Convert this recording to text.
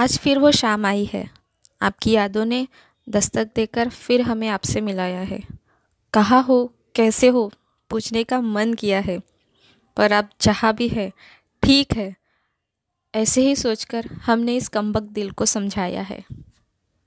आज फिर वो शाम आई है, आपकी यादों ने दस्तक देकर फिर हमें आपसे मिलाया है। कहाँ हो, कैसे हो पूछने का मन किया है, पर आप जहाँ भी है ठीक है, ऐसे ही सोचकर हमने इस कमबख्त दिल को समझाया है।